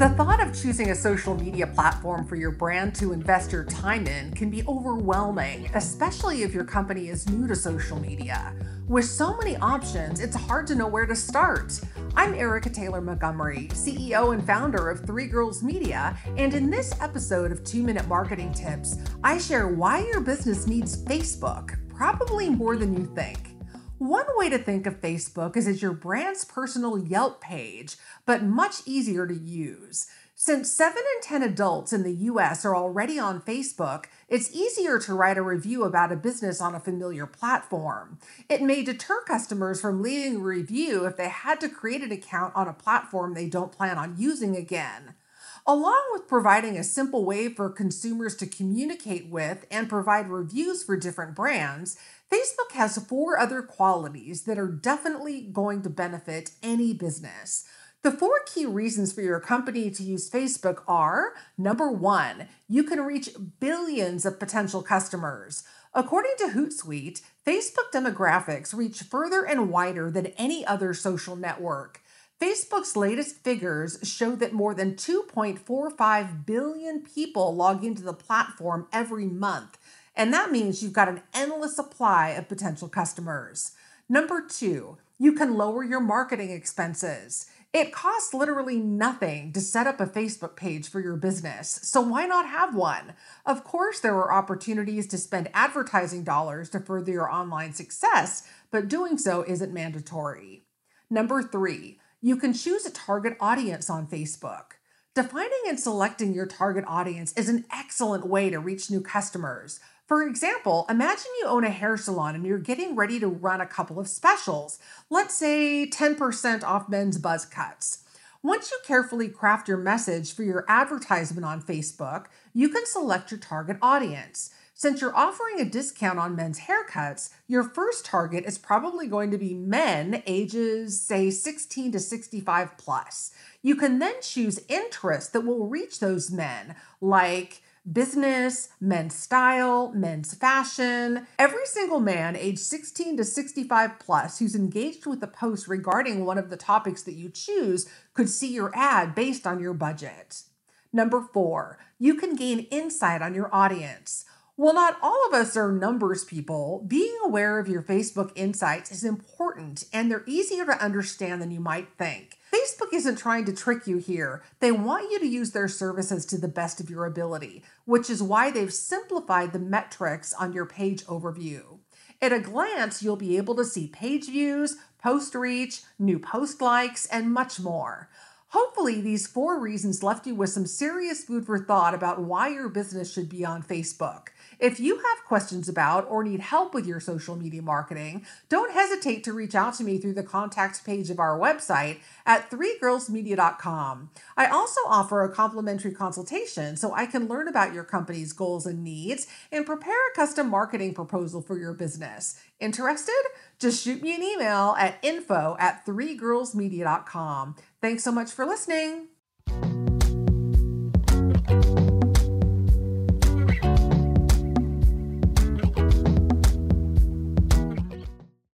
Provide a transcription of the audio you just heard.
The thought of choosing a social media platform for your brand to invest your time in can be overwhelming, especially if your company is new to social media. With so many options, it's hard to know where to start. I'm Erica Taylor Montgomery, CEO and founder of Three Girls Media, and in this episode of 2 Minute Marketing Tips, I share why your business needs Facebook, probably more than you think. One way to think of Facebook is as your brand's personal Yelp page, but much easier to use. Since 7 in 10 adults in the US are already on Facebook, it's easier to write a review about a business on a familiar platform. It may deter customers from leaving a review if they had to create an account on a platform they don't plan on using again. Along with providing a simple way for consumers to communicate with and provide reviews for different brands, Facebook has 4 other qualities that are definitely going to benefit any business. The 4 key reasons for your company to use Facebook are, number 1, you can reach billions of potential customers. According to Hootsuite, Facebook demographics reach further and wider than any other social network. Facebook's latest figures show that more than 2.45 billion people log into the platform every month, and that means you've got an endless supply of potential customers. Number 2, you can lower your marketing expenses. It costs literally nothing to set up a Facebook page for your business, so why not have one? Of course, there are opportunities to spend advertising dollars to further your online success, but doing so isn't mandatory. Number 3, you can choose a target audience on Facebook. Defining and selecting your target audience is an excellent way to reach new customers. For example, imagine you own a hair salon and you're getting ready to run a couple of specials. Let's say 10% off men's buzz cuts. Once you carefully craft your message for your advertisement on Facebook, you can select your target audience. Since you're offering a discount on men's haircuts, your first target is probably going to be men ages, say, 16 to 65 plus. You can then choose interests that will reach those men, like business, men's style, men's fashion. Every single man aged 16 to 65 plus who's engaged with a post regarding one of the topics that you choose could see your ad based on your budget. Number 4, you can gain insight on your audience. While not all of us are numbers people, being aware of your Facebook insights is important, and they're easier to understand than you might think. Facebook isn't trying to trick you here. They want you to use their services to the best of your ability, which is why they've simplified the metrics on your page overview. At a glance, you'll be able to see page views, post reach, new post likes, and much more. Hopefully, these 4 reasons left you with some serious food for thought about why your business should be on Facebook. If you have questions about or need help with your social media marketing, don't hesitate to reach out to me through the contacts page of our website at threegirlsmedia.com. I also offer a complimentary consultation so I can learn about your company's goals and needs and prepare a custom marketing proposal for your business. Interested? Just shoot me an email at info@threegirlsmedia.com. Thanks so much for listening.